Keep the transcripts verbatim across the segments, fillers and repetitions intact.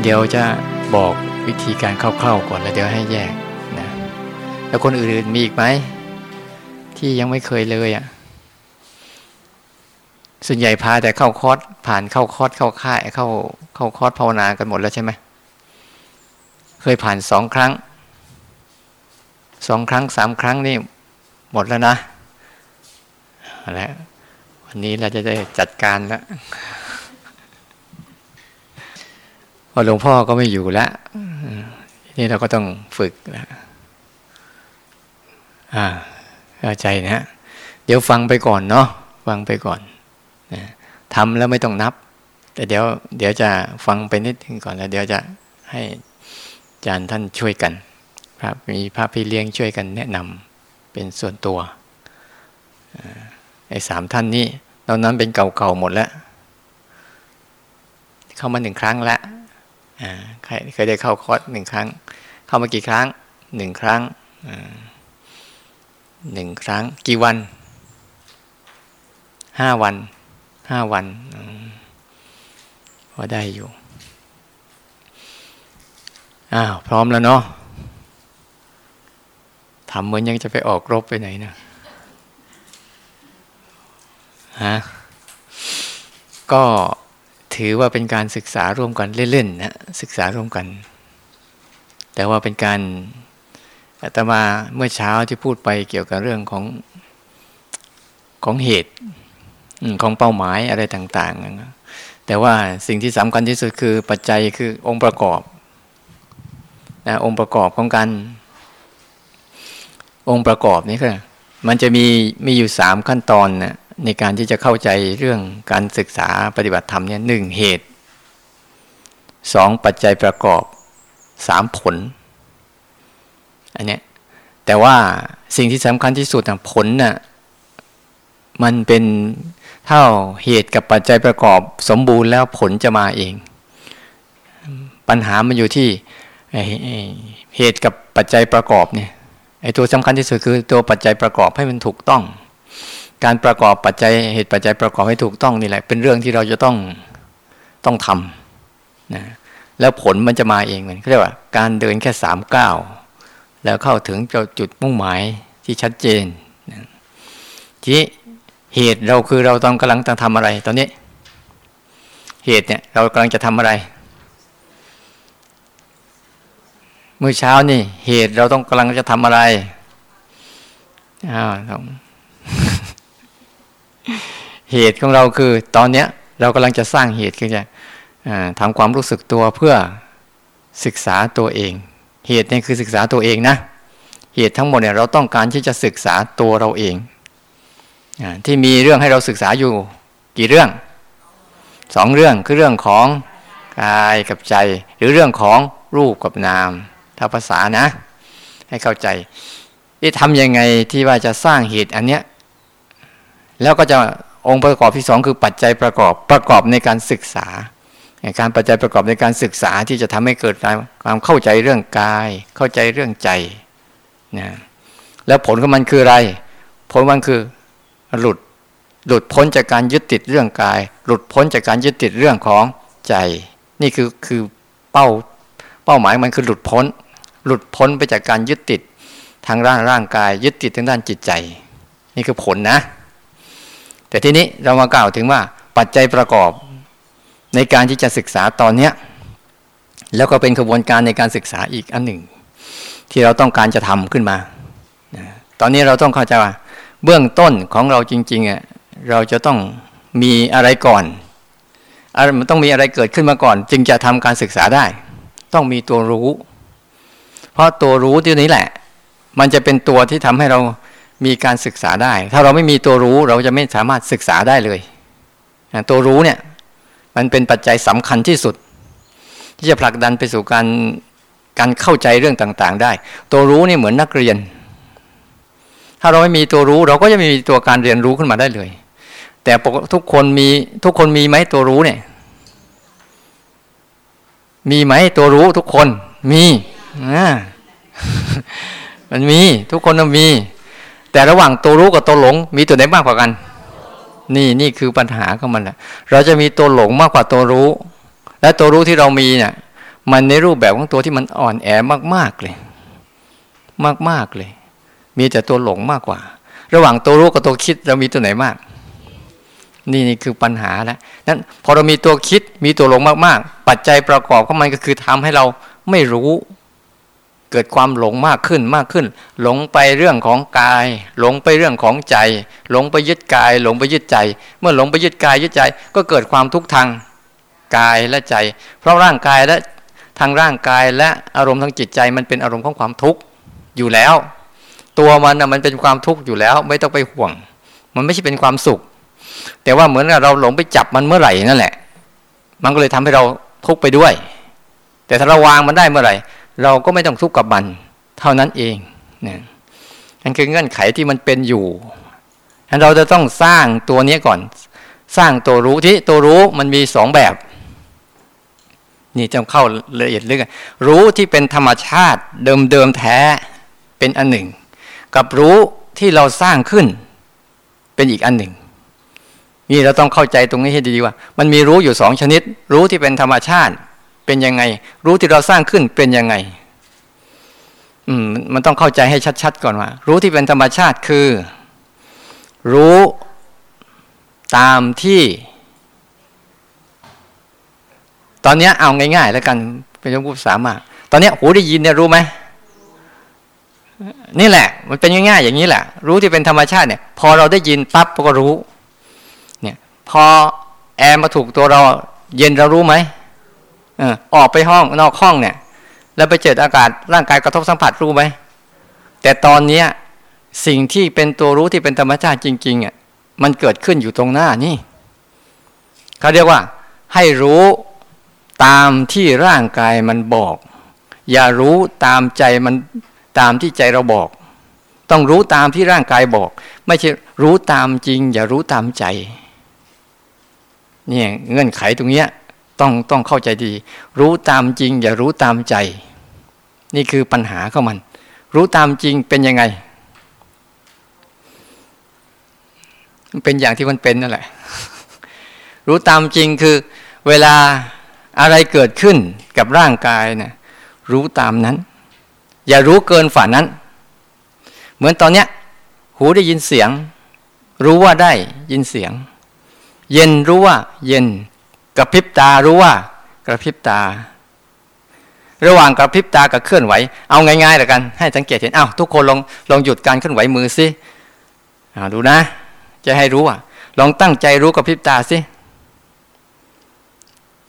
เดี๋ยวจะบอกวิธีการคร่าวๆก่อนแล้วเดี๋ยวให้แยกนะแล้วคนอื่นๆมีอีกไหมที่ยังไม่เคยเลยอ่ะส่วนใหญ่พาแต่เข้าคอร์สผ่านเข้าคอร์สเข้าค่ายเข้าเข้าคอร์สภาวนากันหมดแล้วใช่ไหมเคยผ่านสองครั้งสองครั้งสามครั้งนี่หมดแล้วนะแล้ววันนี้เราจะได้จัดการแล้วพอหลวงพ่อก็ไม่อยู่แล้วนี่เราก็ต้องฝึกนะอ่าเข้าใจนะเดี๋ยวฟังไปก่อนเนาะฟังไปก่อนนะทำแล้วไม่ต้องนับแต่เดี๋ยวเดี๋ยวจะฟังไปนิดนึงก่อนแล้วเดี๋ยวจะให้อาจารย์ท่านช่วยกันครับมีพระพี่เลี้ยงช่วยกันแนะนำเป็นส่วนตัวไอ้สามท่านนี้ตอนนั้นเป็นเก่าๆหมดแล้วเข้ามาหนึ่งครั้งแล้วเคยได้เข้าคอร์สหนึ่งครั้งเข้ามากี่ครั้งหนึ่งครั้งหนึ่งครั้งกี่วันห้าวันห้าวันพอได้อยู่อ้าวพร้อมแล้วเนาะทำเหมือนยังจะไปออกรบไปไหนนะฮะก็ถือว่าเป็นการศึกษาร่วมกันเล่นๆนะศึกษาร่วมกันแต่ว่าเป็นการอาตมาเมื่อเช้าที่พูดไปเกี่ยวกับเรื่องของของเหตุของเป้าหมายอะไรต่างๆนะแต่ว่าสิ่งที่สำคัญที่สุดคือปัจจัยคือองค์ประกอบนะองค์ประกอบของการองค์ประกอบนี่ค่ะมันจะมีมีอยู่สามขั้นตอนนะในการที่จะเข้าใจเรื่องการศึกษาปฏิบัติธรรมเนี่ยหนึ่งเหตุสองปัจจัยประกอบสามผลอันเนี้ยแต่ว่าสิ่งที่สำคัญที่สุดนะผลน่ะมันเป็นเท่าเหตุกับปัจจัยประกอบสมบูรณ์แล้วผลจะมาเองปัญหามันอยู่ที่เหตุกับปัจจัยประกอบเนี่ยไอ้ตัวสำคัญที่สุดคือตัวปัจจัยประกอบให้มันถูกต้องการประกอบปัจจัยเหตุปัจจัยประกอบให้ถูกต้องนี่แหละเป็นเรื่องที่เราจะต้องต้องทำนะแล้วผลมันจะมาเองมันเรียกว่าการเดินแค่สามก้าวแล้วเข้าถึงจุดมุ่งหมายที่ชัดเจนนะทีนี้เหตุเราคือเราต้องกำลังจะทำอะไรตอนนี้เหตุเนี่ยเรากำลังจะทำอะไรเมื่อเช้านี่เหตุเราต้องกำลังจะทำอะไรอ้าวต้องเหตุของเราคือตอนนี้เรากำลังจะสร้างเหตุคือจะทำความรู้สึกตัวเพื่อศึกษาตัวเองเหตุนี่คือศึกษาตัวเองนะเหตุทั้งหมดเนี่ยเราต้องการที่จะศึกษาตัวเราเองที่มีเรื่องให้เราศึกษาอยู่กี่เรื่องสองเรื่องคือเรื่องของกายกับใจหรือเรื่องของรูปกับนามถ้าภาษานะให้เข้าใจที่ทำยังไงที่ว่าจะสร้างเหตุอันเนี้ยแล้วก็จะองค์ประกอบที่สองคือปัจจัยประกอบประกอบในการศึกษาการปัจจัยประกอบในการศึกษาที่จะทำให้เกิดความเข้าใจเรื่องกายเข้าใจเรื่องใจนะแล้วผลของมันคืออะไรผลมันคือหลุดหลุดพ้นจากการยึดติดเรื่องกายหลุดพ้นจากการยึดติดเรื่องของใจนี่คือคือเป้าเป้าหมายมันคือหลุดพ้นหลุดพ้นไปจากการยึดติดทางด้านร่างกายยึดติดทางด้านจิตใจนี่คือผลนะแต่ทีนี้เรามากล่าวถึงว่าปัจจัยประกอบในการที่จะศึกษาตอนนี้แล้วก็เป็นกระบวนการในการศึกษาอีกอันหนึ่งที่เราต้องการจะทำขึ้นมาตอนนี้เราต้องเข้าใจว่าเบื้องต้นของเราจริงๆอ่ะเราจะต้องมีอะไรก่อนมันต้องมีอะไรเกิดขึ้นมาก่อนจึงจะทำการศึกษาได้ต้องมีตัวรู้เพราะตัวรู้ที่นี้แหละมันจะเป็นตัวที่ทำให้เรามีการศึกษาได้ถ้าเราไม่มีตัวรู้เราจะไม่สามารถศึกษาได้เลยตัวรู้เนี่ยมันเป็นปัจจัยสำคัญที่สุดที่จะผลักดันไปสู่การการเข้าใจเรื่องต่างๆได้ตัวรู้นี่เหมือนนักเรียนถ้าเราไม่มีตัวรู้เราก็จะไม่มีตัวการเรียนรู้ขึ้นมาได้เลยแต่ทุกคนมีทุกคนมีไหมตัวรู้เนี่ยมีไหมตัวรู้ทุกคนมีอ่า มันมีทุกคนมันมีแต่ระหว่างตัวรู้กับตัวหลงมีตัวไหนมากกว่ากันนี่นี่คือปัญหาของมันแหละเราจะมีตัวหลงมากกว่าตัวรู้และตัวรู้ที่เรามีเนี่ย มันในรูปแบบของตัวที่มันอ่อนแอมากๆเลยมากๆเลยมีแต่ตัวหลงมากกว่าระหว่างตัวรู้กับตัวคิดเรามีตัวไหนมากนี่นี่คือปัญหาแล้วนั้นพอเรามีตัวคิดมีตัวหลงมากๆปัจจัยประกอบของมันก็คือทำให้เราไม่รู้เกิดความหลงมากขึ้นมากขึ้นหลงไปเรื่องของกายหลงไปเรื่องของใจหลงไปยึดกายหลงไปยึดใจเมื่อหลงไปยึดกายยึดใจก็เกิดความทุกข์ทางกายและใจเพราะร่างกายและทางร่างกายและอารมณ์ทางจิตใจมันเป็นอารมณ์ของความทุกข์อยู่แล้วตัวมันน่ะมันเป็นความทุกข์อยู่แล้วไม่ต้องไปห่วงมันไม่ใช่เป็นความสุขแต่ว่าเหมือนกับเราหลงไปจับมันเมื่อไหร่นั่นแหละมันก็เลยทำให้เราทุกข์ไปด้วยแต่ถ้าเราวางมันได้เมื่อไหร่เราก็ไม่ต้องทุกข์กับมันเท่านั้นเองนะนั่นคือเงื่อนไขที่มันเป็นอยู่งั้นเราจะต้องสร้างตัวนี้ก่อนสร้างตัวรู้ที่ตัวรู้มันมีสองแบบนี่จะเข้าละเอียดลึกรู้ที่เป็นธรรมชาติเดิมๆแท้เป็นอันหนึ่งกับรู้ที่เราสร้างขึ้นเป็นอีกอันหนึ่งนี่เราต้องเข้าใจตรงนี้ให้ดีว่ามันมีรู้อยู่สองชนิดรู้ที่เป็นธรรมชาติเป็นยังไงรู้ที่เราสร้างขึ้นเป็นยังไงอืมมันต้องเข้าใจให้ชัดๆก่อนว่ารู้ที่เป็นธรรมชาติคือรู้ตามที่ตอนนี้เอาง่ายๆแล้วกันเป็นยมกุศลมาตอนนี้หูได้ยินเนี่ยรู้ไหมนี่แหละมันเป็นง่ายๆอย่างนี้แหละรู้ที่เป็นธรรมชาติเนี่ยพอเราได้ยินปั๊บเราก็รู้เนี่ยพอแอร์มาถูกตัวเราเย็นเรารู้ไหมเออออกไปห้องนอกห้องเนี่ยแล้วไปเจออากาศร่างกายกระทบสัมผัสรู้ไหมแต่ตอนนี้สิ่งที่เป็นตัวรู้ที่เป็นธรรมชาติจริงๆอ่ะมันเกิดขึ้นอยู่ตรงหน้านี่เขาเรียกว่าให้รู้ตามที่ร่างกายมันบอกอย่ารู้ตามใจมันตามที่ใจเราบอกต้องรู้ตามที่ร่างกายบอกไม่ใช่รู้ตามจริงอย่ารู้ตามใจเนี่ยเงื่อนไขตรงเนี้ยต้องต้องเข้าใจดีรู้ตามจริงอย่ารู้ตามใจนี่คือปัญหาของมันรู้ตามจริงเป็นยังไงเป็นอย่างที่มันเป็นนั่นแหละรู้ตามจริงคือเวลาอะไรเกิดขึ้นกับร่างกายเนี่ยรู้ตามนั้นอย่ารู้เกินฝันนั้นเหมือนตอนเนี้ยหูได้ยินเสียงรู้ว่าได้ยินเสียงเย็นรู้ว่าเย็นกระพริบตารู้ว่ากระพริบตาระหว่างกระพริบตากับเคลื่อนไหวเอาง่ายๆละกันให้สังเกตเห็นอ้าวทุกคนลองลองหยุดการเคลื่อนไหวมือสิอ่าดูนะจะให้รู้อ่ะลองตั้งใจรู้กระพริบตาสิ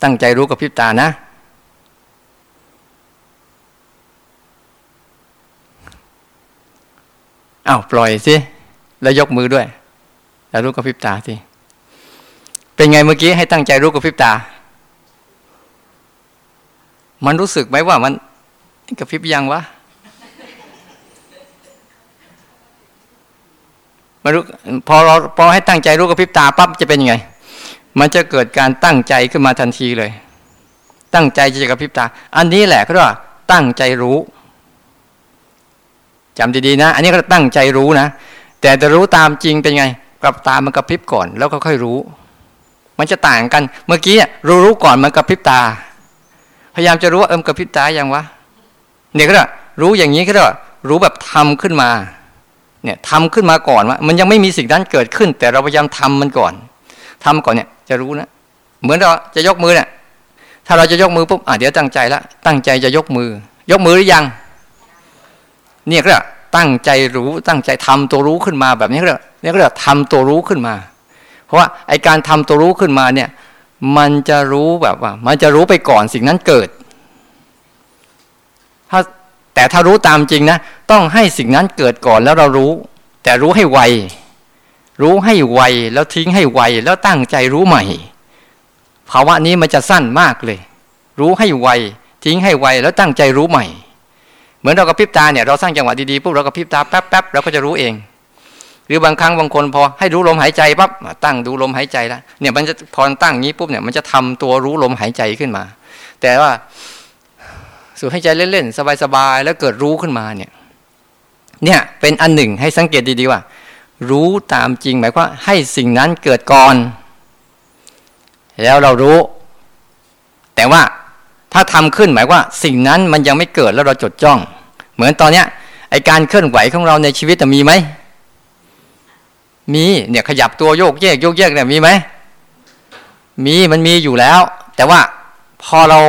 ตั้งใจรู้กระพริบตานะอ้าวปล่อยสิแล้วยกมือด้วยแล้วรู้กระพริบตาสิเป็นไงเมื่อกี้ให้ตั้งใจรู้กระพริบตามันรู้สึกไหมว่ามันกระพริบยังวะมันรู้พอเราพอให้ตั้งใจรู้กระพริบตาปั๊บจะเป็นยังไงมันจะเกิดการตั้งใจขึ้นมาทันทีเลยตั้งใจจะกระพริบตาอันนี้แหละก็เรียกว่าตั้งใจรู้จำดีๆนะอันนี้ก็ตั้งใจรู้นะแต่จะรู้ตามจริงเป็นไงกระพริบตามันกระพริบก่อนแล้วก็ค่อยรู้มันจะต่างกันเมื่อกี้รู้รู้ก่อนมันกระพริบตาพยายามจะรู้ว่าเอิมกระพริบตายังวะเนี่ยก็ได้รู้อย่างนี้ก็ได้รู้แบบทำขึ้นมาเนี่ยทำขึ้นมาก่อนว่ามันยังไม่มีสิ่งนั้นเกิดขึ้นแต่เราพยายามทำมันก่อนทำก่อนเนี่ยจะรู้นะเหมือนเราจะยกมือเนี่ยถ้าเราจะยกมือปุ๊บอ่ะเดี๋ยวตั้งใจละตั้งใจจะยกมือยกมือหรือยังเนี่ยก็ได้ตั้งใจรู้ตั้งใจทำตัวรู้ขึ้นมาแบบนี้ก็ได้เนี่ยก็ได้ทำตัวรู้ขึ้นมาเพราะว่าไอการทำตัวรู้ขึ้นมาเนี่ยมันจะรู้แบบว่ามันจะรู้ไปก่อนสิ่งนั้นเกิดถ้าแต่ถ้ารู้ตามจริงนะต้องให้สิ่งนั้นเกิดก่อนแล้วเรารู้แต่รู้ให้ไวรู้ให้ไวแล้วทิ้งให้ไวแล้วตั้งใจรู้ใหม่ภาวะนี้มันจะสั้นมากเลยรู้ให้ไวทิ้งให้ไวแล้วตั้งใจรู้ใหม่เหมือนเรากระพริบตาเนี่ยเราสร้างจังหวะดีๆปุ๊บเรากระพริบตาแป๊บๆเราก็จะรู้เองหรือบางครั้งบางคนพอให้รู้ลมหายใจปั๊บตั้งดูลมหายใจแล้วเนี่ยมันจะพอตั้งอย่างนี้ปุ๊บเนี่ยมันจะทำตัวรู้ลมหายใจขึ้นมาแต่ว่าสูดหายใจเล่นๆสบายๆแล้วเกิดรู้ขึ้นมาเนี่ยเนี่ยเป็นอันหนึ่งให้สังเกตดีๆว่ารู้ตามจริงหมายความให้สิ่งนั้นเกิดก่อนแล้วเรารู้แต่ว่า ถ้าทำขึ้นหมายว่าสิ่งนั้นมันยังไม่เกิดแล้วเราจดจ้องเหมือนตอนเนี้ยไอการเคลื่อนไหวของเราในชีวิตมีไหมมีเนี่ยขยับตัวโยกเยกโยกเยกเนี่ยมีไหมมีมันมีอยู่แล้วแต่ว่าพอเรา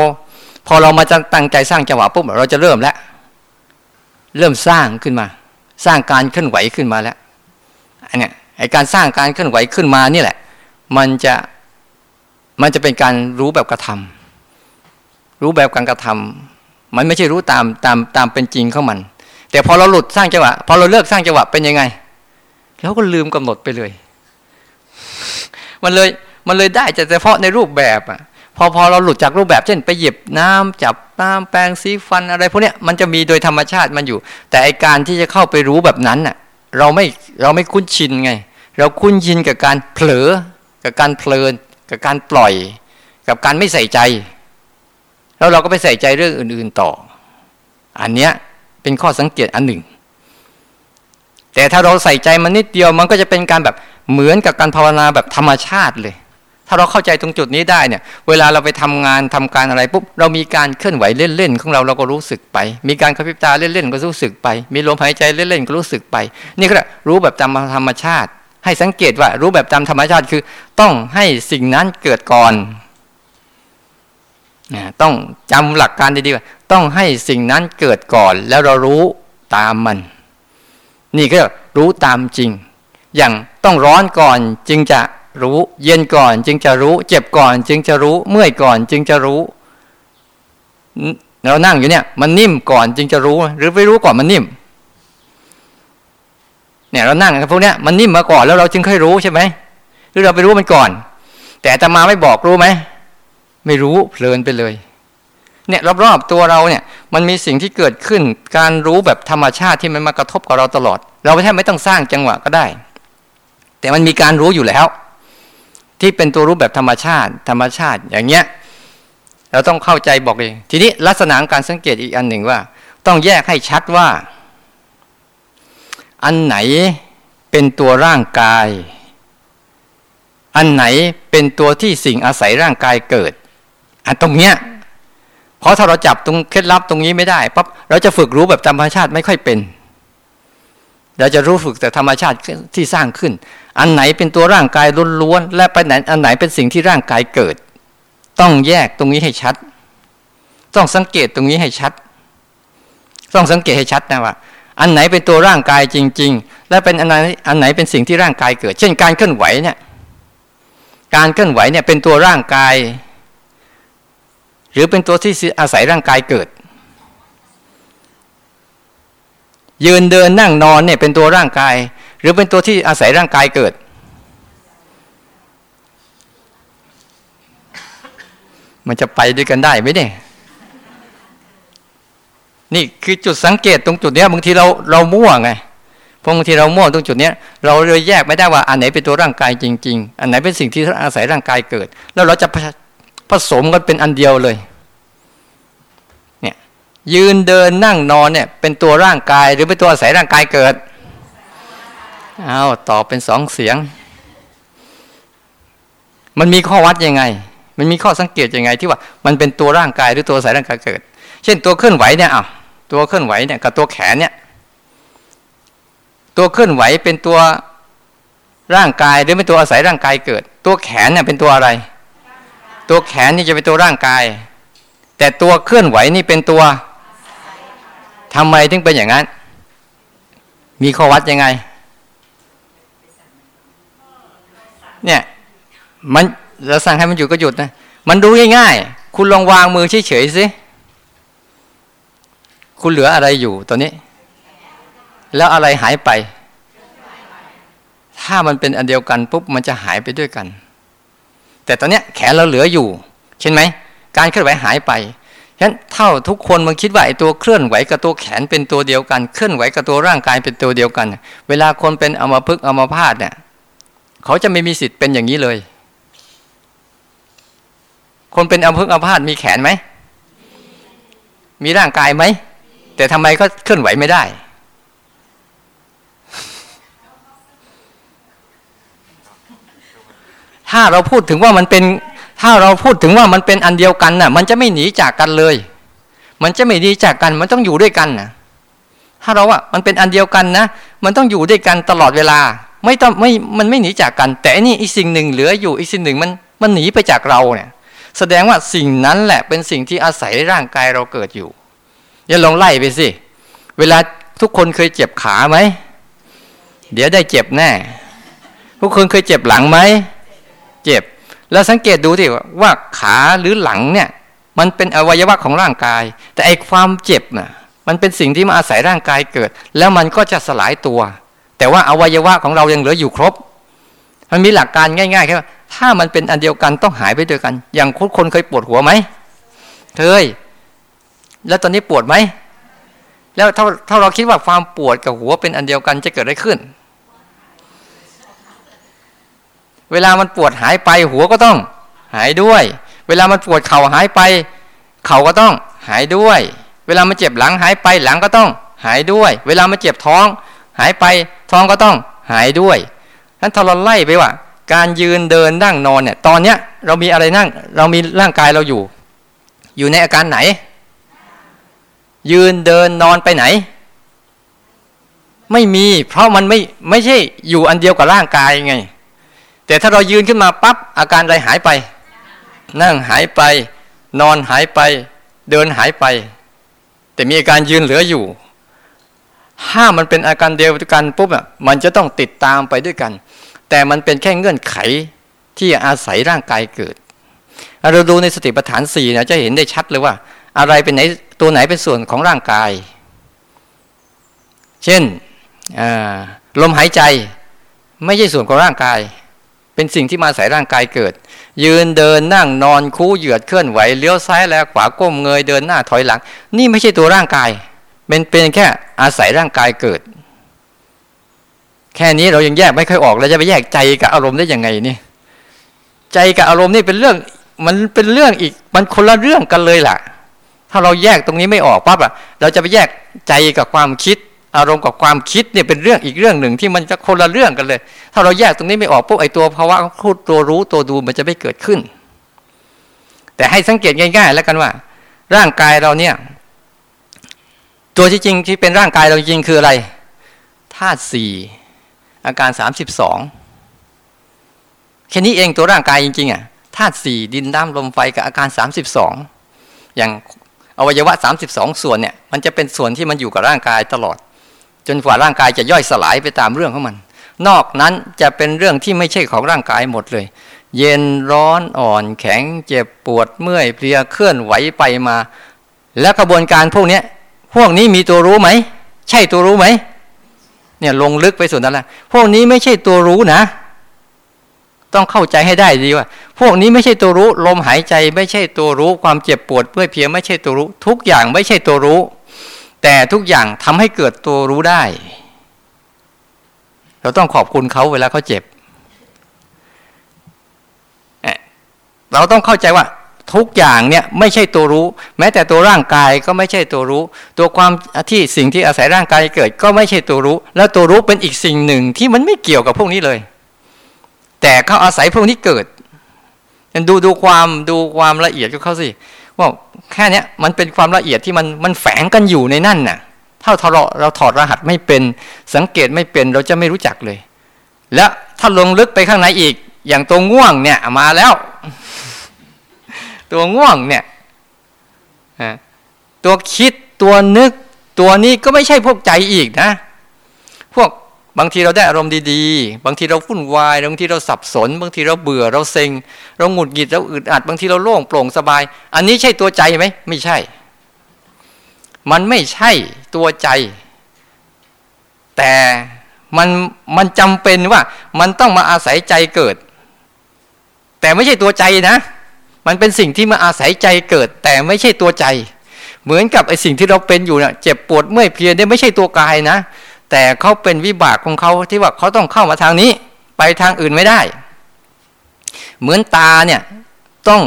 พอเรามาตั้งใจสร้างจังหวะปุ๊บเราจะเริ่มแล้วเริ่มสร้างขึ้นมาสร้างการเคลื่อนไหวขึ้นมาแล้วอันเนี้ยไอการสร้างการเคลื่อนไหวขึ้นมานี่แหละมันจะมันจะเป็นการรู้แบบกระทำรู้แบบการกระทำมันไม่ใช่รู้ตามตามตามเป็นจริงของมันแต่พอเราหลุดสร้างจังหวะพอเราเลิกสร้างจังหวะเป็นยังไงเราก็ลืมกำหนดไปเลยมันเลยมันเลยได้เฉพาะในรูปแบบอ่ะพอพอเราหลุดจากรูปแบบเช่นไปหยิบน้ำจับน้ำแปรงสีฟันอะไรพวกเนี้ยมันจะมีโดยธรรมชาติมันอยู่แต่ไอการที่จะเข้าไปรู้แบบนั้นน่ะเราไม่เราไม่คุ้นชินไงเราคุ้นชินกับการเผลอกับการเพลินกับการปล่อยกับการไม่ใส่ใจแล้วเราก็ไปใส่ใจเรื่องอื่นๆต่ออันเนี้ยเป็นข้อสังเกตอันหนึ่งแต่ถ้าเราใส่ใจมันนิดเดียวมันก็จะเป็นการแบบเหมือนกับการภาวนาแบบธรรมชาติเลยถ้าเราเข้าใจตรงจุดนี้ได้เนี่ยเวลาเราไปทำงานทำการอะไรปุ๊บเรามีการเคลื่อนไหวเล่นๆของเราเราก็รู้สึกไปมีการกระพริบตาเล่นๆก็รู้สึกไปมีลมหายใจเล่นๆก็รู้สึกไปนี่ก็รู้แบบตามธรรมชาติให้สังเกตว่ารู้แบบตามธรรมชาติคือต้องให้สิ่งนั้นเกิดก่อนต้องจำหลักการดีๆว่าต้องให้สิ่งนั้นเกิดก่อนแล้วเรารู้ตามมันนี่ก็รู้ตามจริงอย่างต้องร้อนก่อนจึงจะรู้เย็นก่อนจึงจะรู้เจ็บก่อนจึงจะรู้เมื่อยก่อนจึงจะรู้เรานั่งอยู่เนี่ยมันนิ่มก่อนจึงจะรู้หรือไม่รู้ก่อนมันนิ่มเนี่ยเรานั่งพวกเนี้ยมันนิ่มมาก่อนแล้วเราจึงค่อยรู้ใช่ไหมหรือเราไปรู้มันก่อนแต่อาตมาไม่บอกรู้ไหมไม่รู้เพลินไปเลยเนี่ยรอบๆตัวเราเนี่ยมันมีสิ่งที่เกิดขึ้นการรู้แบบธรรมชาติที่มันมากระทบกับเราตลอดเราแทบไม่ต้องสร้างจังหวะก็ได้แต่มันมีการรู้อยู่แล้วที่เป็นตัวรู้แบบธรรมชาติธรรมชาติอย่างเงี้ยเราต้องเข้าใจบอกเองทีนี้ลักษณะการสังเกตอีกอันหนึ่งว่าต้องแยกให้ชัดว่าอันไหนเป็นตัวร่างกายอันไหนเป็นตัวที่สิ่งอาศัยร่างกายเกิดอันตรงเนี้ยเพราะถ้าเราจับตรงเคล็ดลับตรงนี้ไม่ได้ปั๊บเราจะฝึกรู้แบบธรรมชาติไม่ค่อยเป็นเราจะรู้ฝึกแต่ธรรมชาติที่สร้างขึ้นอันไหนเป็นตัวร่างกายล้วนๆและไปไหนอันไหนเป็นสิ่งที่ร่างกายเกิดต้องแยกตรงนี้ให้ชัดต้องสังเกตตรงนี้ให้ชัดต้องสังเกตให้ชัดนะว่าอันไหนเป็นตัวร่างกายจริงๆและเป็นอันไหนอันไหนเป็นสิ่งที่ร่างกายเกิดเช่นการเคลื่อนไหวเนี่ยการเคลื่อนไหวเนี่ยเป็นตัวร่างกายหรือเป็นตัวที่อาศัยร่างกายเกิดยืนเดินนั่งนอนเนี่ยเป็นตัวร่างกายหรือเป็นตัวที่อาศัยร่างกายเกิดมันจะไปด้วยกันได้ไหมเนี่ยนี่คือจุดสังเกตตรงจุดเนี้ยบางทีเราเรามั่วไงเพราะบางทีเรามั่วตรงจุดเนี้ยเราเลยแยกไม่ได้ว่าอันไหนเป็นตัวร่างกายจริงๆอันไหนเป็นสิ่งที่อาศัยร่างกายเกิดแล้วเราจะผสมกันเป็นอันเดียวเลยยืนเดินนั่งนอนเนี่ยเป็นตัวร่างกายหรือเป็นตัวอาศัยร่างกายเกิดอ้าวตอบเป็นสองเสียงมันมีข้อวัดยังไงมันมีข้อสังเกตยังไงที่ว่ามันเป็นตัวร่างกายหรือตัวอาศัยร่างกายเกิดเช่นตัวเคลื่อนไหวเนี่ยอ้าวตัวเคลื่อนไหวเนี่ยกับตัวแขนเนี่ยตัวเคลื่อนไหวเป็นตัวร่างกายหรือเป็นตัวอาศัยร่างกายเกิดตัวแขนเนี่ยเป็นตัวอะไรตัวแขนนี่จะเป็นตัวร่างกายแต่ตัวเคลื่อนไหวนี่เป็นตัวทำไมถึงเป็นอย่างนั้นมีข้อวัดยังไงเนี่ยมันเราสั่งให้มันหยุดก็หยุดนะมันดูง่ายๆคุณลองวางมือเฉยๆสิคุณเหลืออะไรอยู่ตอนนี้แล้วอะไรหายไปถ้ามันเป็นอันเดียวกันปุ๊บมันจะหายไปด้วยกันแต่ตอนเนี้ยแขนเราเหลืออยู่ใช่ไหมการเคลื่อนไหวหายไปฉะนั้นเท่าทุกคนมันคิดว่าไอ้ตัวเคลื่อนไหวกับตัวแขนเป็นตัวเดียวกันเคลื่อนไหวกับตัวร่างกายเป็นตัวเดียวกันเวลาคนเป็นอัมพฤกษ์อัมพาตเนี่ยเขาจะไม่มีสิทธิ์เป็นอย่างนี้เลยคนเป็นอัมพฤกษ์อัมพาตมีแขนไหมมีร่างกายไหมแต่ทำไมเขาเคลื่อนไหวไม่ได้ถ้าเราพูดถึงว่ามันเป็น ถ้าเราพูดถึงว่ามันเป็นอันเดียวกันน่ะมันจะไม่หนีจากกันเลยมันจะไม่หนีจากกันมันต้องอยู่ด้วยกันนะถ้าเราว่ามันเป็นอันเดียวกันนะมันต้องอยู่ด้วยกันตลอดเวลาไม่ต้องไม่มันไม่หนีจากกันแต่อันนี้อีกสิ่งหนึ่งเหลืออยู่อีกสิ่งหนึ่งมันมันหนีไปจากเราเนี่ยแสดงว่าสิ่งนั้นแหละเป็นสิ่งที่อาศัยร่างกายเราเกิดอยู่อย่าลองไล่ไปสิเวลาทุกคนเคยเจ็บขาไหมเดี๋ยวได้เจ็บแน่ทุกคนเคยเจ็บหลังไหมเจ็บแล้วสังเกตดูดิว่าขาหรือหลังเนี่ยมันเป็นอวัยวะของร่างกายแต่ไอ้ความเจ็บน่ะมันเป็นสิ่งที่มาอาศัยร่างกายเกิดแล้วมันก็จะสลายตัวแต่ว่าอวัยวะของเรายังเหลืออยู่ครบมันมีหลักการง่ายๆแค่ว่าถ้ามันเป็นอันเดียวกันต้องหายไปด้วยกันอย่างคนเคยปวดหัวไหมเคยแล้วตอนนี้ปวดไหมแล้วถ้าถ้าเราคิดว่าความปวดกับหัวเป็นอันเดียวกันจะเกิดอะไรขึ้นเวลามันปวดหายไปหัวก็ต้องหายด้วยเวลามันปวดเข่าหายไปเข่าก็ต้องหายด้วยเวลามันเจ็บหลังหายไปหลังก็ต้องหายด้วยเวลามันเจ็บท้องหายไปท้องก็ต้องหายด้วยนั้นถ้าเราไล่ไปว่าการยืนเดินนั่งนอนเนี่ยตอนเนี้ยเรามีอะไรนั่งเรามีร่างกายเราอยู่อยู่ในอาการไหนยืนเดินนอนไปไหนไม่มีเพราะมันไม่ไม่ใช่อยู่อันเดียวกับร่างกายไงแต่ถ้าเรายืนขึ้นมาปั๊บอาการอะไรหายไปนั่งหายไปนอนหายไปเดินหายไปแต่มีอาการยืนเหลืออยู่ถ้ามันเป็นอาการเดียวกันปุ๊บอ่ะมันจะต้องติดตามไปด้วยกันแต่มันเป็นแค่เงื่อนไขที่อาศัยร่างกายเกิดเราดูในสติปัฏฐานสี่นะจะเห็นได้ชัดเลยว่าอะไรเป็นไหนตัวไหนเป็นส่วนของร่างกายเช่นลมหายใจไม่ใช่ส่วนของร่างกายเป็นสิ่งที่มาอาศัยร่างกายเกิดยืนเดินนั่งนอนคู่เหยียดเคลื่อนไหวเลี้ยวซ้ายแลขวาก้มเงยเดินหน้าถอยหลังนี่ไม่ใช่ตัวร่างกายเป็นเป็นแค่อาศัยร่างกายเกิดแค่นี้เรายังแยกไม่ค่อยออกแล้วจะไปแยกใจกับอารมณ์ได้ยังไงนี่ใจกับอารมณ์นี่เป็นเรื่องมันเป็นเรื่องอีกมันคนละเรื่องกันเลยล่ะถ้าเราแยกตรงนี้ไม่ออกปั๊บอ่ะเราจะไปแยกใจกับความคิดอารมณ์กับความคิดเนี่ยเป็นเรื่องอีกเรื่องหนึ่งที่มันจะคนละเรื่องกันเลยถ้าเราแยกตรงนี้ไม่ออกปุ๊บไอ้ตัวภาวะคู่ตัวรู้ตัวดูมันจะไม่เกิดขึ้นแต่ให้สังเกตง่ายๆแล้วกันว่าร่างกายเราเนี่ยตัวที่จริงที่เป็นร่างกายเราจริงคืออะไรธาตุสี่อาการสามสิบสองแค่นี้เองตัวร่างกายจริงๆอ่ะธาตุสี่ดินน้ำลมไฟกับอาการสามสิบสองอย่างอวัยวะสามสิบสองส่วนเนี่ยมันจะเป็นส่วนที่มันอยู่กับร่างกายตลอดจนกว่าร่างกายจะย่อยสลายไปตามเรื่องของมันนอกนั้นจะเป็นเรื่องที่ไม่ใช่ของร่างกายหมดเลยเย็นร้อนอ่อนแข็งเจ็บปวดเมื่อยเพลียเคลื่อนไหวไปมาและกระบวนการพวกนี้พวกนี้มีตัวรู้ไหมใช่ตัวรู้ไหมเนี่ยลงลึกไปส่วนนั้นแล้วพวกนี้ไม่ใช่ตัวรู้นะต้องเข้าใจให้ได้ดีว่าพวกนี้ไม่ใช่ตัวรู้ลมหายใจไม่ใช่ตัวรู้ความเจ็บปวดเมื่อยเพลียไม่ใช่ตัวรู้ทุกอย่างไม่ใช่ตัวรู้แต่ทุกอย่างทำให้เกิดตัวรู้ได้เราต้องขอบคุณเขาเวลาเขาเจ็บเราต้องเข้าใจว่าทุกอย่างเนี่ยไม่ใช่ตัวรู้แม้แต่ตัวร่างกายก็ไม่ใช่ตัวรู้ตัวความที่สิ่งที่อาศัยร่างกายเกิดก็ไม่ใช่ตัวรู้แล้วตัวรู้เป็นอีกสิ่งหนึ่งที่มันไม่เกี่ยวกับพวกนี้เลยแต่เขาอาศัยพวกนี้เกิดดูดูความดูความละเอียดก็เข้าสิว่าแค่นี้มันเป็นความละเอียดที่มันมันแฝงกันอยู่ในนั่นน่ะถ้าเราเราถอดรหัสไม่เป็นสังเกตไม่เป็นเราจะไม่รู้จักเลยและถ้าลงลึกไปข้างในอีกอย่างตัวง่วงเนี่ยมาแล้วตัวง่วงเนี่ยตัวคิดตัวนึกตัวนี้ก็ไม่ใช่พวกใจอีกนะพวกบางทีเราได้อารมณ์ดีๆบางทีเราวุ่นวายบางทีเราสับสนบางทีเราเบื่อเราเซ็งเราหงุดหงิดเราอึดอัดบางทีเราโล่งโปร่งสบายอันนี้ใช่ตัวใจไหมไม่ใช่มันไม่ใช่ตัวใจแต่มันมันจำเป็นว่ามันต้องมาอาศัยใจเกิดแต่ไม่ใช่ตัวใจนะมันเป็นสิ่งที่มาอาศัยใจเกิดแต่ไม่ใช่ตัวใจเหมือนกับไอ้สิ่งที่เราเป็นอยู่เนี่ยเจ็บปวดเมื่อยเพลียเนี่ยไม่ใช่ตัวกายนะแต่เขาเป็นวิบากของเขาที่ว่าเขาต้องเข้ามาทางนี้ไปทางอื่นไม่ได้เหมือนตาเนี่ยต้อง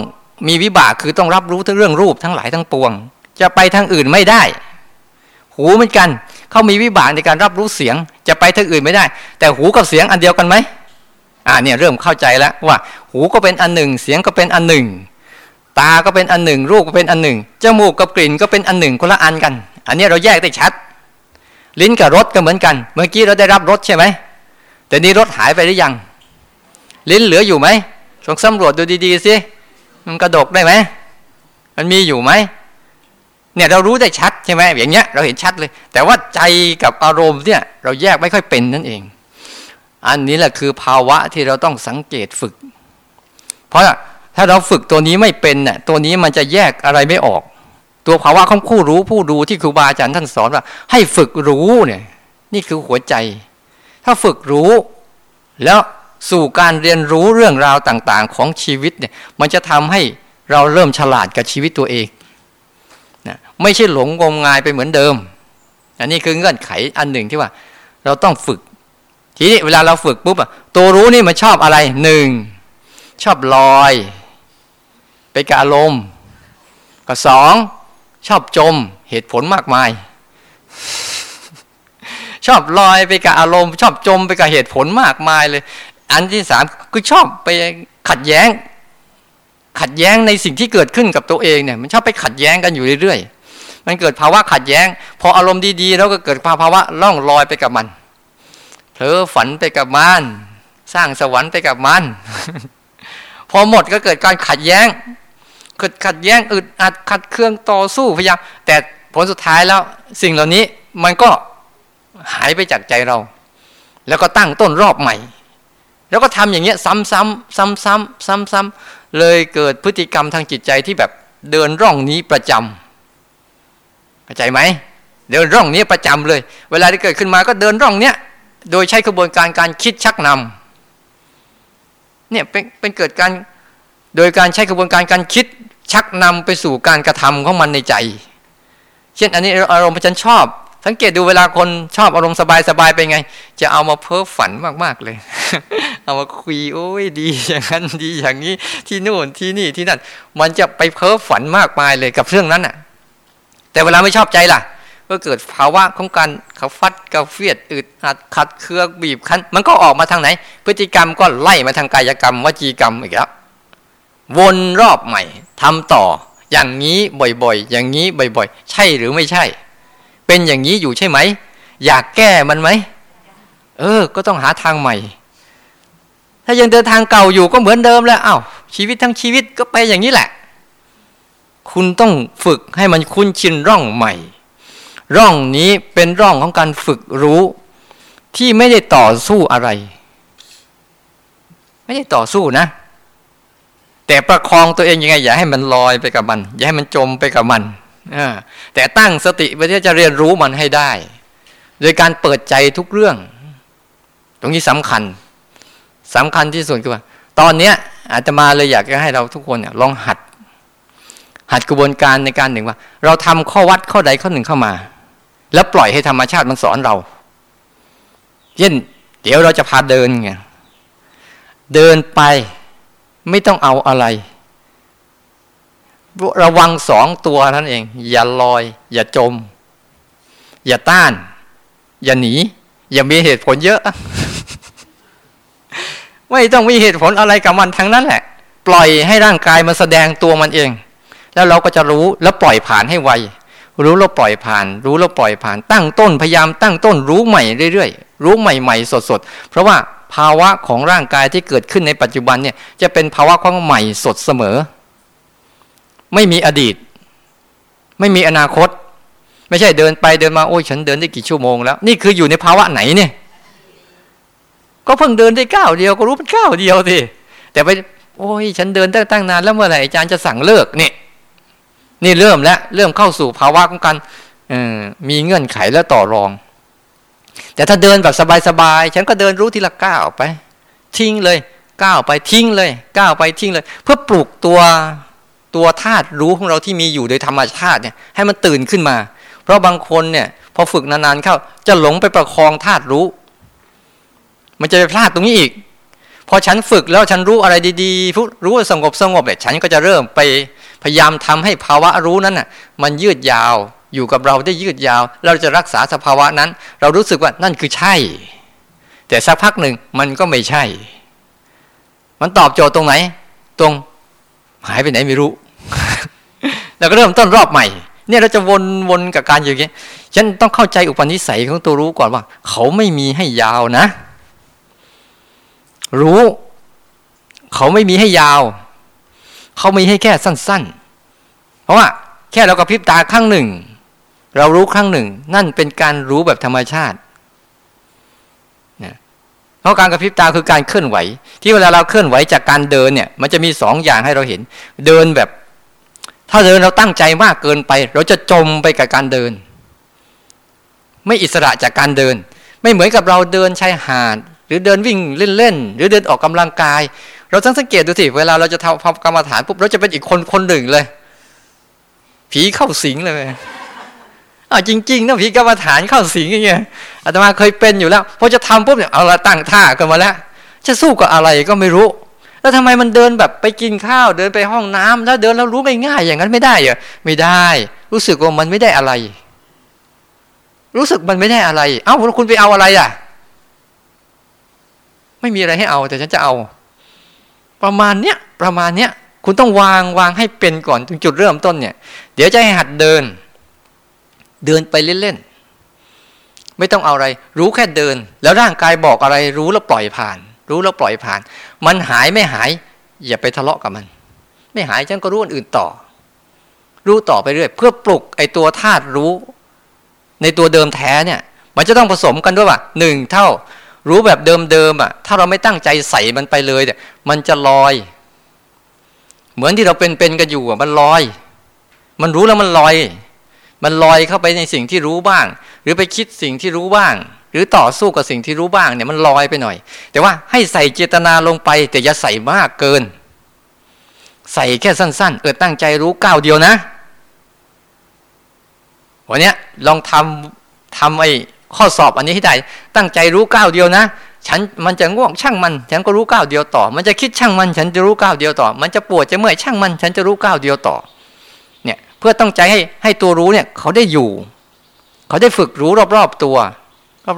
มีวิบากคือต้องรับรู้เรื่องรูปทั้งหลายทั้งปวงจะไปทางอื่นไม่ได้หูเหมือนกันเขามีวิบากในการรับรู้เสียงจะไปทางอื่นไม่ได้แต่หูกับเสียงอันเดียวกันไหม อ่าเนี่ยเริ่มเข้าใจแล้วว่าหูก็เป็นอันหนึ่งเสียงก็เป็นอันหนึ่งตาก็เป็นอันหนึ่งรูปก็เป็นอันหนึ่งจมูกกับกลิ่นก็เป็นอันหนึ่งคนละอันกันอันนี้เราแยกได้ชัดลิ้นกับรสก็เหมือนกันเมื่อกี้เราได้รับรสใช่ไหมแต่นี้รสหายไปหรือยังลิ้นเหลืออยู่ไหมลองสำรวจดูดีๆสิมันกระดกได้ไหมมันมีอยู่ไหมเนี่ยเรารู้ได้ชัดใช่ไหมอย่างเงี้ยเราเห็นชัดเลยแต่ว่าใจกับอารมณ์เนี่ยเราแยกไม่ค่อยเป็นนั่นเองอันนี้แหละคือภาวะที่เราต้องสังเกตฝึกเพราะถ้าเราฝึกตัวนี้ไม่เป็นน่ะตัวนี้มันจะแยกอะไรไม่ออกตัวภาวะของผู้รู้ผู้ดูที่ครูบาอาจารย์ท่านสอนว่าให้ฝึกรู้เนี่ยนี่คือหัวใจถ้าฝึกรู้แล้วสู่การเรียนรู้เรื่องราวต่างๆของชีวิตเนี่ยมันจะทำให้เราเริ่มฉลาดกับชีวิตตัวเองนะไม่ใช่หลงงมงายไปเหมือนเดิมอันนี้คือเงื่อนไขอันหนึ่งที่ว่าเราต้องฝึกทีนี้เวลาเราฝึกปุ๊บอะตัวรู้นี่มันชอบอะไรหนึ่งชอบลอยไปกับอารมณ์กับสองชอบจมเหตุผลมากมายชอบลอยไปกับอารมณ์ชอบจมไปกับเหตุผลมากมายเลยอันที่สามคือชอบไปขัดแย้งขัดแย้งในสิ่งที่เกิดขึ้นกับตัวเองเนี่ยมันชอบไปขัดแย้งกันอยู่เรื่อยๆมันเกิดภาวะขัดแย้งพออารมณ์ดีๆแล้วก็เกิดภาวะล่องลอยไปกับมันเผลอฝันไปกับมันสร้างสวรรค์ไปกับมัน พอหมดก็เกิดการขัดแย้งเกิดขัดแย้งอึดอัดขัดเคืองต่อสู้พยายามแต่ผลสุดท้ายแล้วสิ่งเหล่านี้มันก็หายไปจากใจเราแล้วก็ตั้งต้นรอบใหม่แล้วก็ทำอย่างเงี้ยซ้ำๆซ้ำๆซ้ำๆเลยเกิดพฤติกรรมทางจิตใจที่แบบเดินร่องนี้ประจำเข้าใจไหมเดินร่องนี้ประจำเลยเวลาที่เกิดขึ้นมาก็เดินร่องเนี้ยโดยใช้กระบวนการการคิดชักนำเนี่ยเป็นเป็นเกิดการโดยการใช้กระบวนการการคิดชักนำไปสู่การกระทำของมันในใจเช่นอันนี้อารมณ์ฉันชอบสังเกตดูเวลาคนชอบอารมณ์สบายๆไปไงจะเอามาเพ้อฝันมากๆเลย เอามาคุยโอ้ยดีอย่างนั้นดีอย่างนี้ที่โน่นที่นี่ที่นั่นมันจะไปเพ้อฝันมากมายเลยกับเรื่องนั้นน่ะแต่เวลาไม่ชอบใจล่ะก็เกิดภาวะของการขับฟัดกระเฟียดอึดอัดขัดเคืองบีบคั้นมันก็ออกมาทางไหนพฤติกรรมก็ไล่มาทางกายกรรมวจีกรรมอีกแล้ววนรอบใหม่ทำต่ออย่างนี้บ่อยๆอย่างนี้บ่อยๆใช่หรือไม่ใช่เป็นอย่างนี้อยู่ใช่ไหมอยากแก้มันไหมเออก็ต้องหาทางใหม่ถ้ายังเดินทางเก่าอยู่ก็เหมือนเดิมแล้วอ้าวชีวิตทั้งชีวิตก็ไปอย่างนี้แหละคุณต้องฝึกให้มันคุ้นชินร่องใหม่ร่องนี้เป็นร่องของการฝึกรู้ที่ไม่ได้ต่อสู้อะไรไม่ได้ต่อสู้นะแต่ประคองตัวเองยังไงอย่าให้มันลอยไปกับมันอย่าให้มันจมไปกับมันแต่ตั้งสติเพื่อจะเรียนรู้มันให้ได้โดยการเปิดใจทุกเรื่องตรงนี้สำคัญสำคัญที่สุดคือว่าตอนนี้อาตมาเลยอยากจะให้เราทุกคนเนี่ยลองหัดหัดกระบวนการในการหนึ่งว่าเราทำข้อวัดข้อใดข้อหนึ่งเข้ามาแล้วปล่อยให้ธรรมชาติมันสอนเราเช่นเดี๋ยวเราจะพาเดินไงเดินไปไม่ต้องเอาอะไรระวังสองตัวนั่นเองอย่าลอยอย่าจมอย่าต้านอย่าหนีอย่ามีเหตุผลเยอะ ไม่ต้องมีเหตุผลอะไรกับมันทั้งนั้นแหละปล่อยให้ร่างกายมันแสดงตัวมันเองแล้วเราก็จะรู้แล้วปล่อยผ่านให้ไวรู้แล้วปล่อยผ่านรู้แล้วปล่อยผ่านตั้งต้นพยายามตั้งต้นรู้ใหม่เรื่อยๆรู้ใหม่ๆสดๆเพราะว่าภาวะของร่างกายที่เกิดขึ้นในปัจจุบันเนี่ยจะเป็นภาวะของใหม่สดเสมอไม่มีอดีตไม่มีอนาคตไม่ใช่เดินไปเดินมาโอ้ยฉันเดินได้กี่ชั่วโมงแล้วนี่คืออยู่ในภาวะไหนเนี่ยก็เพิ่งเดินได้ก้าวเดียวก็รู้เป็นก้าวเดียวสิแต่ไปโอ้ยฉันเดินตั้งนานแล้วเมื่อไหร่อาจารย์จะสั่งเลิกนี่นี่เริ่มแล้วเริ่มเข้าสู่ภาวะของการมีเงื่อนไขและต่อรองแต่ถ้าเดินแบบสบายๆฉันก็เดินรู้ทีละก้าวไปทิ้งเลยก้าวไปทิ้งเลยก้าวไปทิ้งเลยเพื่อปลูกตัวตัวธาตุรู้ของเราที่มีอยู่โดยธรรมชาติเนี่ยให้มันตื่นขึ้นมาเพราะบางคนเนี่ยพอฝึกนานๆเข้าจะหลงไปประคองธาตุรู้มันจะไปพลาดตรงนี้อีกพอฉันฝึกแล้วฉันรู้อะไรดีๆรู้สงบสงบเนี่ยฉันก็จะเริ่มไปพยายามทำให้ภาวะรู้นั้นน่ะมันยืดยาวอยู่กับเราได้ยืดยาวเราจะรักษาสภาวะนั้นเรารู้สึกว่านั่นคือใช่แต่สักพักหนึ่งมันก็ไม่ใช่ มันตอบโจทย์ตรงไหนตรงหายไปไหนไม่รู้ แล้วก็เริ่มต้นรอบใหม่เนี่ยเราจะวนวนกับการอยู่อย่างนี้ฉันต้องเข้าใจอุปนิสัยของตัวรู้ก่อนว่าเขาไม่มีให้ยาวนะรู้เขาไม่มีให้ยาวเขามีให้แค่สั้นๆเพราะว่าแค่เรากระพริบตาครั้งหนึ่งเรารู้ครั้งหนึ่งนั่นเป็นการรู้แบบธรรมชาตินะเพราะการกระพริบตาคือการเคลื่อนไหวที่เวลาเราเคลื่อนไหวจากการเดินเนี่ยมันจะมีสองอย่างให้เราเห็นเดินแบบถ้าเดินเราตั้งใจมากเกินไปเราจะจมไปกับการเดินไม่อิสระจากการเดินไม่เหมือนกับเราเดินชายหาดหรือเดินวิ่งเล่นๆหรือเดินออกกำลังกายเราสังเกตดูสิเวลาเราจะทำกรรมฐานปุ๊บเราจะเป็นอีกคนคนหนึ่งเลยผีเข้าสิงเลยอ้าวจริงๆนะผีกรรมฐานเข้าสิงอย่างเงี้ยอาตมาเคยเป็นอยู่แล้วพอจะทำปุ๊บเนี่ยเอาละตั้งท่ากันมาแล้วจะสู้กับอะไรก็ไม่รู้แล้วทำไมมันเดินแบบไปกินข้าวเดินไปห้องน้ำแล้วเดินแล้วรู้ง่ายๆอย่างนั้นไม่ได้เหรอไม่ได้รู้สึกว่ามันไม่ได้อะไรรู้สึกมันไม่ได้อะไรเอ้าคุณไปเอาอะไรอ่ะไม่มีอะไรให้เอาแต่ฉันจะเอาประมาณเนี้ยประมาณเนี้ยคุณต้องวางวางให้เป็นก่อนถึงจุดเริ่มต้นเนี่ยเดี๋ยวจะให้หัดเดินเดินไปเล่นๆไม่ต้องเอาอะไรรู้แค่เดินแล้วร่างกายบอกอะไรรู้แล้วปล่อยผ่านรู้แล้วปล่อยผ่านมันหายไม่หายอย่าไปทะเลาะกับมันไม่หายฉันก็รู้อันอื่นต่อรู้ต่อไปเรื่อยเพื่อปลุกไอ้ตัวธาตุรู้ในตัวเดิมแท้เนี่ยมันจะต้องผสมกันด้วยว่าหนึ่งเท่ารู้แบบเดิมๆอ่ะถ้าเราไม่ตั้งใจใส่มันไปเลยเนี่ยมันจะลอยเหมือนที่เราเป็นๆกันอยู่อ่ะมันลอยมันรู้แล้วมันลอยมันลอยเข้าไปในสิ่งที่รู้บ้างหรือไปคิดสิ่งที่รู้บ้างหรือต่อสู้กับสิ่งที่รู้บ้างเนี่ยมันลอยไปหน่อยแต่ว่าให้ใส่เจตนาลงไปแต่อย่าใส่มากเกินใส่แค่สั้นๆเออตั้งใจรู้ก้าวเดียวนะวันนี้ลองทำทำไอ้ข้อสอบอันนี้ให้ได้ตั้งใจรู้ก้าวเดียวนะฉันมันจะง่วงช่างมันฉันก็รู้ก้าวเดียวต่อมันจะคิดช่างมันฉันจะรู้ก้าวเดียวต่อมันจะปวดจะเมื่อยช่างมันฉันจะรู้ก้าวเดียวต่อเนี่ยเพื่อตั้งใจให้ให้ตัวรู้เนี่ยเขาได้อยู่เขาได้ฝึกรู้รอบๆตัว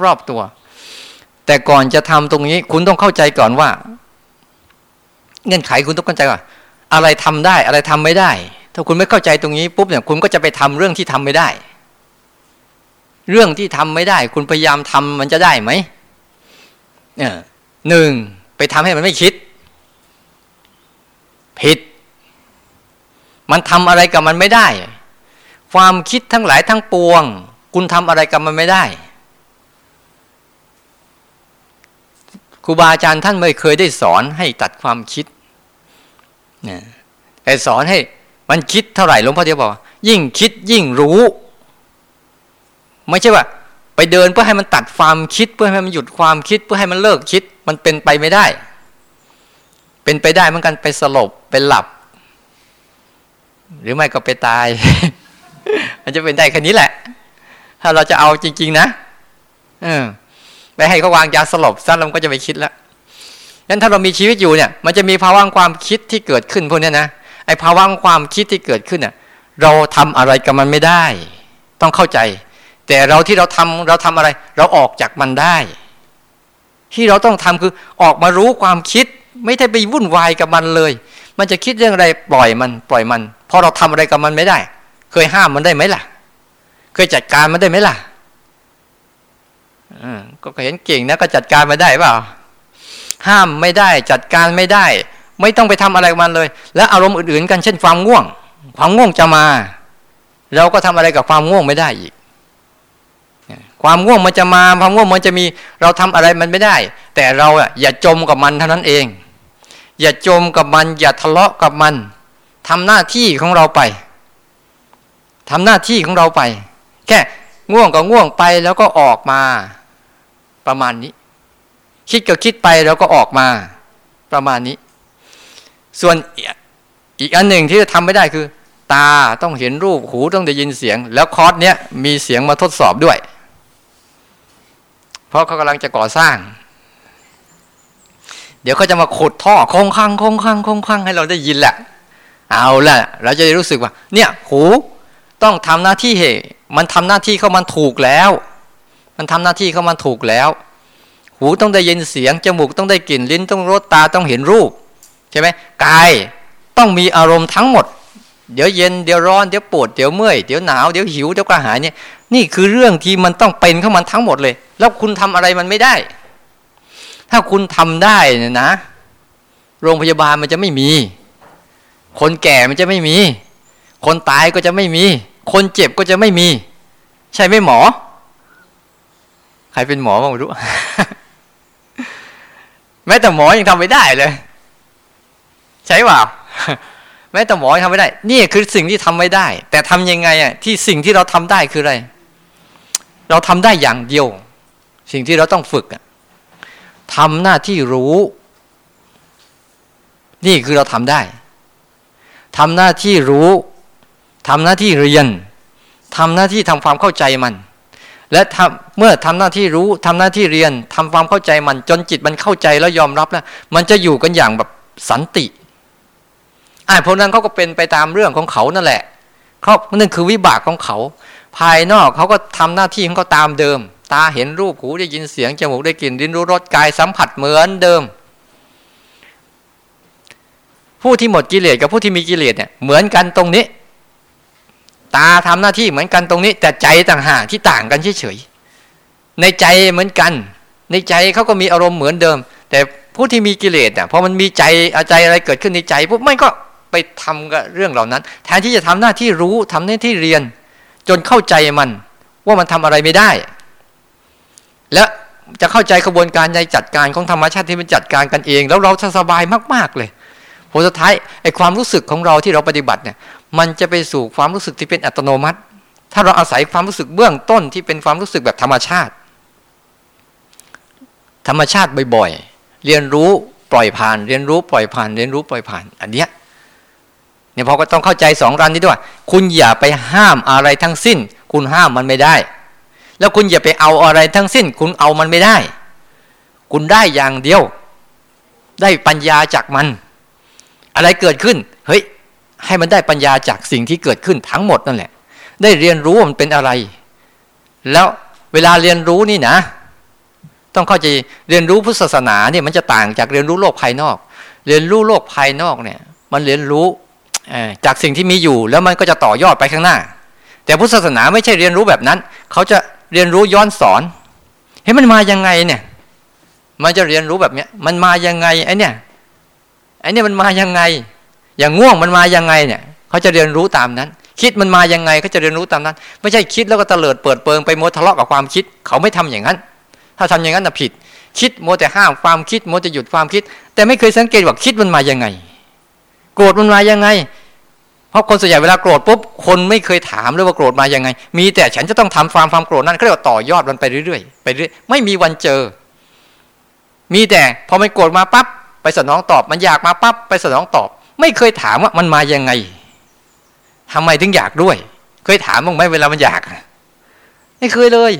รอบๆตัวแต่ก่อนจะทำตรงนี้คุณต้องเข้าใจก่อนว่าเงื่อนไขคุณต้องเข้าใจว่าอะไรทำได้อะไรทำไม่ได้ถ้าคุณไม่เข้าใจตรงนี้ปุ๊บเนี่ยคุณก็จะไปทำเรื่องที่ทำไม่ได้เรื่องที่ทำไม่ได้คุณพยายามทำมันจะได้ไหมเนี่ยหนึ่งไปทำให้มันไม่คิดผิดมันทำอะไรกับมันไม่ได้ความคิดทั้งหลายทั้งปวงคุณทำอะไรกับมันไม่ได้ครูบาอาจารย์ท่านไม่เคยได้สอนให้ตัดความคิดนะแต่สอนให้มันคิดเท่าไหร่หลวงพ่อเทียบบอกยิ่งคิดยิ่งรู้ไม่ใช่ว่าไปเดินเพื่อให้มันตัดความคิดเพื่อให้มันหยุดความคิดเพื่อให้มันเลิกคิดมันเป็นไปไม่ได้เป็นไปได้เหมือนกันไปสลบไปหลับหรือไม่ก็ไปตาย มันจะเป็นได้แค่นี้แหละถ้าเราจะเอาจริงๆนะเออไปให้เขาวางยาสลบสั้นเราก็จะไปคิดแล้วงั้นถ้าเรามีชีวิตอยู่เนี่ยมันจะมีภาวะความคิดที่เกิดขึ้นพวกนี้นะไอ้ภาวะความคิดที่เกิดขึ้นเนี่ยเราทำอะไรกับมันไม่ได้ต้องเข้าใจแต่เราที่เราทำเราทำอะไรเราออกจากมันได้ที่เราต้องทำคือออกมารู้ความคิดไม่ได้ไปวุ่นวายกับมันเลยมันจะคิดเรื่องอะไรปล่อยมันปล่อยมันพอเราทำอะไรกับมันไม่ได้เคยห้ามมันได้ไหมล่ะเคยจัดการมันได้ไหมล่ะก็เห็นเก่งนะก็จัดการมาได้เปล่าห้ามไม่ได้จัดการไม่ได้ไม่ต้องไปทำอะไรมันเลยและอารมณ์อื่นๆกันเช่นความง่วงความง่วงจะมาเราก็ทำอะไรกับความง่วงไม่ได้อีกความง่วงมันจะมาความง่วงมันจะมีเราทำอะไรมันไม่ได้แต่เราอย่าจมกับมันเท่านั้นเองอย่าจมกับมันอย่าทะเลาะกับมันทำหน้าที่ของเราไปทำหน้าที่ของเราไปแค่ง่วงก็ง่วงไปแล้วก็ออกมาประมาณนี้คิดก็คิดไปแล้วก็ออกมาประมาณนี้ส่วนอีกอันหนึ่งที่จะทำไม่ได้คือตาต้องเห็นรูปหูต้องได้ยินเสียงแล้วคอร์สเนี้ยมีเสียงมาทดสอบด้วยเพราะเขากำลังจะก่อสร้างเดี๋ยวเขาจะมาขุดท่อคงคังคงคังคงคังให้เราได้ยินแหละเอาละเราจะได้รู้สึกว่าเนี่ยหูต้องทำหน้าที่เหมันทำหน้าที่เขามันถูกแล้วมันทำหน้าที่เขามันถูกแล้วหูต้องได้ยินเสียงจมูกต้องได้กลิ่นลิ้นต้องรสตาต้องเห็นรูป ใช่ไหมกายต้องมีอารมณ์ทั้งหมดเดี๋ยวเย็นเดี๋ยวร้อนเดี๋ยวปวดเดี๋ยวเมื่อยเดี๋ยวหนาวเดี๋ยวหิวเดี๋ยวกระหายเนี่ยนี่คือเรื่องที่มันต้องเป็นเข้ามันทั้งหมดเลยแล้วคุณทำอะไรมันไม่ได้ถ้าคุณทำได้เนี่ยนะโรงพยาบาลมันจะไม่มีคนแก่มันจะไม่มีคนตายก็จะไม่มีคนเจ็บก็จะไม่มีใช่ไหมหมอใครเป็นหมอบ้างไม่รู้ แม้แต่หมอยังทำไม่ได้เลยใช่เปล่า แม้แต่หมอยังทำไม่ได้นี่คือสิ่งที่ทำไม่ได้แต่ทำยังไงอ่ะที่สิ่งที่เราทำได้คืออะไรเราทำได้อย่างเดียวสิ่งที่เราต้องฝึกทำหน้าที่รู้นี่คือเราทำได้ทำหน้าที่รู้ทำหน้าที่เรียนทำหน้าที่ทำความเข้าใจมันและเมื่อทำหน้าที่รู้ทำหน้าที่เรียนทำความเข้าใจมันจนจิตมันเข้าใจแล้วยอมรับแล้วมันจะอยู่กันอย่างแบบสันติอ่าพวกนั้นเขาก็เป็นไปตามเรื่องของเขานั่นแหละเขานั่นคือวิบากของเขาภายนอกเขาก็ทำหน้าที่ของเขาตามเดิมตาเห็นรูปหูได้ยินเสียงจมูกได้กลิ่นลิ้นรู้รสกายสัมผัสเหมือนเดิมผู้ที่หมดกิเลสกับผู้ที่มีกิเลสเนี่ยเหมือนกันตรงนี้ตาทำหน้าที่เหมือนกันตรงนี้แต่ใจต่างหากที่ต่างกันเฉยๆในใจเหมือนกันในใจเขาก็มีอารมณ์เหมือนเดิมแต่ผู้ที่มีกิเลสเนี่ยพอมันมีใจอาใจอะไรเกิดขึ้นในใจปุ๊บมันก็ไปทำกับเรื่องเหล่านั้นแทนที่จะทำหน้าที่รู้ทำหน้าที่เรียนจนเข้าใจมันว่ามันทำอะไรไม่ได้และจะเข้าใจกระบวนการในจัดการของธรรมชาติที่มันจัดการกันเองแล้วเราสบายมากๆเลยผลสุดท้ายไอ้ความรู้สึกของเราที่เราปฏิบัติเนี่ยมันจะไปสู่ความรู้สึกที่เป็นอัตโนมัติถ้าเราอาศัยความรู้สึกเบื้องต้นที่เป็นความรู้สึกแบบธรรมชาติธรรมชาติบ่อยๆเรียนรู้ปล่อยผ่านเรียนรู้ปล่อยผ่านเรียนรู้ปล่อยผ่านอันเนี้ยเนี่ยพอก็ต้องเข้าใจสองรันนี้ด้วยคุณอย่าไปห้ามอะไรทั้งสิ้นคุณห้ามมันไม่ได้แล้วคุณอย่าไปเอาอะไรทั้งสิ้นคุณเอามันไม่ได้คุณได้อย่างเดียวได้ปัญญาจากมันอะไรเกิดขึ้นเฮ้ยให้มันได้ปัญญาจากสิ่งที่เกิดขึ้นทั้งหมดนั่นแหละได้เรียนรู้มันเป็นอะไรแล้วเวลาเรียนรู้นี่นะต้องเข้าใจเรียนรู้พุทธศาสนาเนี่ยมันจะต่างจากเรียนรู้โลกภายนอกเรียนรู้โลกภายนอกเนี่ยมันเรียนรู้จากสิ่งที่มีอยู่แล้วมันก็จะต่อยอดไปข้างหน้าแต่พุทธศาสนาไม่ใช่เรียนรู้แบบนั้นเขาจะเรียนรู้ย้อนสอนเฮ้ยมันมายังไงเนี่ยมันจะเรียนรู้แบบเนี้ยมันมายังไงไอ้เนี่ยไอ้เนี่ยมันมายังไงอย่างง่วงมันมายังไงเนี่ยเขาจะเรียนรู้ตามนั้นคิดมันมายังไงเขาจะเรียนรู้ตามนั้นไม่ใช่คิดแล้วก็เตลิดเปิดเปิงไปมัวทะเลาะกับความคิดเขาไม่ทำอย่างนั้นถ้าทำอย่างนั้นน่ะผิดคิดมัวแต่ห้ามความคิดมัวแต่หยุดความคิดแต่ไม่เคยสังเกตว่าคิดมันมายังไงโกรธมันมายังไงเพราะคนส่วนใหญ่เวลาโกรธปุ๊บคนไม่เคยถามเลยว่าโกรธมายังไงมีแต่ฉันจะต้องทำความความโกรธนั้นเขาเรียกว่าต่อยอดมันไปเรื่อยๆไปเรื่อยไม่มีวันเจอมีแต่พอมันโกรธมาปั๊บไปสนองตอบมันอยากมาปั๊บไปสนองตอบไม่เคยถามว่ามันมายังไงทำไมถึงอยากด้วยเคยถามบ้างไหมเวลามันอยากไม่เคยเลย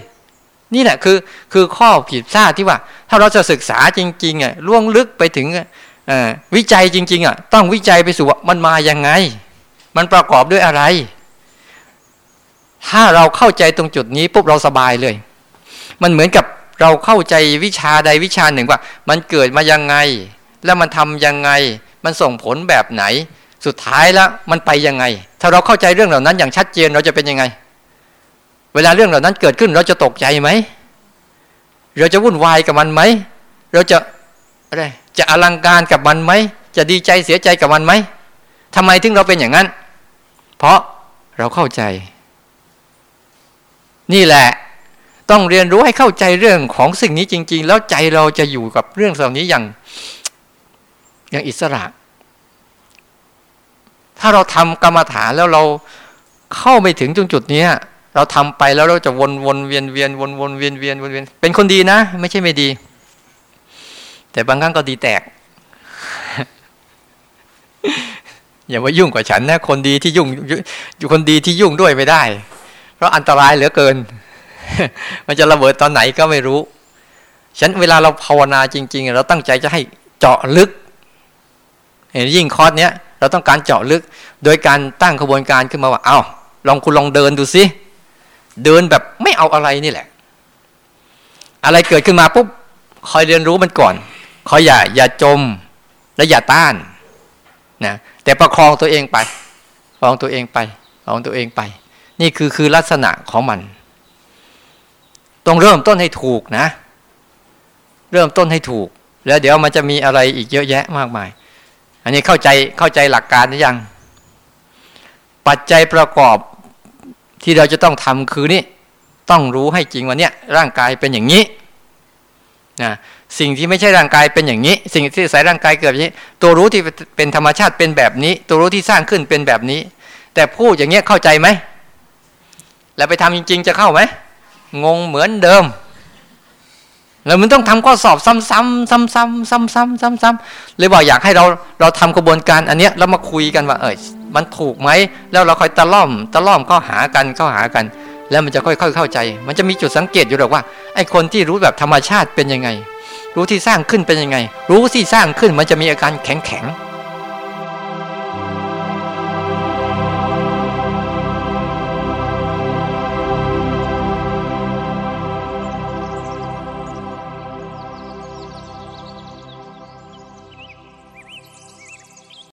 นี่แหละคือคือข้อผิดพลาดที่ว่าถ้าเราจะศึกษาจริงๆอ่ะล่วงลึกไปถึงวิจัยจริงๆอ่ะต้องวิจัยไปสู่ว่ามันมายังไงมันประกอบด้วยอะไรถ้าเราเข้าใจตรงจุดนี้ปุ๊บเราสบายเลยมันเหมือนกับเราเข้าใจวิชาใดวิชาหนึ่งว่ามันเกิดมายังไงแล้วมันทำยังไงมันส่งผลแบบไหนสุดท้ายแล้วมันไปยังไงถ้าเราเข้าใจเรื่องเหล่านั้นอย่างชัดเจนเราจะเป็นยังไงเวลาเรื่องเหล่านั้นเกิดขึ้นเราจะตกใจไหมเราจะวุ่นวายกับมันไหมเราจะอะไรจะอลังการกับมันไหมจะดีใจเสียใจกับมันไหมทำไมถึงเราเป็นอย่างนั้นเพราะเราเข้าใจนี่แหละต้องเรียนรู้ให้เข้าใจเรื่องของสิ่งนี้จริงๆแล้วใจเราจะอยู่กับเรื่องเหล่านี้อย่างอย่างอิสระถ้าเราทำกรรมฐานแล้วเราเข้าไปถึงจุดๆนี้เราทำไปแล้วเราจะวนๆเวียนๆวนๆเวียนๆวนๆเป็นคนดีนะไม่ใช่ไม่ดีแต่บางครั้งก็ดีแตก อย่าว่ายุ่งกว่าฉันนะคนดีที่ยุ่งอยู่คนดีที่ยุ่งด้วยไม่ได้เพราะอันตรายเหลือเกิน มันจะระเบิดตอนไหนก็ไม่รู้ฉันเวลาเราภาวนาจริงๆเราตั้งใจจะให้เจาะลึกเห็นยิ่งคอร์สเนี้ยเราต้องการเจาะลึกโดยการตั้งขบวนการขึ้นมาว่าเอาลองคุณลองเดินดูสิเดินแบบไม่เอาอะไรนี่แหละอะไรเกิดขึ้นมาปุ๊บคอยเรียนรู้มันก่อนคอยอย่าอย่าจมและอย่าต้าน นะแต่ประคองตัวเองไปประคองตัวเองไปประคองตัวเองไปนี่คือคือลักษณะของมันต้องเริ่มต้นให้ถูกนะเริ่มต้นให้ถูกแล้วเดี๋ยวมันจะมีอะไรอีกเยอะแยะมากมายอันนี้เข้าใจเข้าใจหลักการหรือยังปัจจัยประกอบที่เราจะต้องทำคือนี่ต้องรู้ให้จริงว่าเนี่ยร่างกายเป็นอย่างนี้นะสิ่งที่ไม่ใช่ร่างกายเป็นอย่างนี้สิ่งที่ใส่ร่างกายเกิดอย่างนี้ตัวรู้ที่เป็นธรรมชาติเป็นแบบนี้ตัวรู้ที่สร้างขึ้นเป็นแบบนี้แต่พูดอย่างเงี้ยเข้าใจไหมแล้วไปทำจริงๆจะเข้าไหมงงเหมือนเดิมแล้วมันต้องทำข้อสอบซ้ำๆซ้ำๆซ้ำๆซ้ำๆเลยบอกอยากให้เราเราทำกระบวนการอันเนี้ยแล้วมาคุยกันว่าเอ้ยมันถูกไหมแล้วเราคอยตะล่อมตะล่อมเข้าหากันเข้าหากันแล้วมันจะค่อยๆเข้าใจมันจะมีจุดสังเกตอยู่หรอกว่าไอ้คนที่รู้แบบธรรมชาติเป็นยังไงรู้ที่สร้างขึ้นเป็นยังไงรู้ที่สร้างขึ้นมันจะมีอาการแข็ง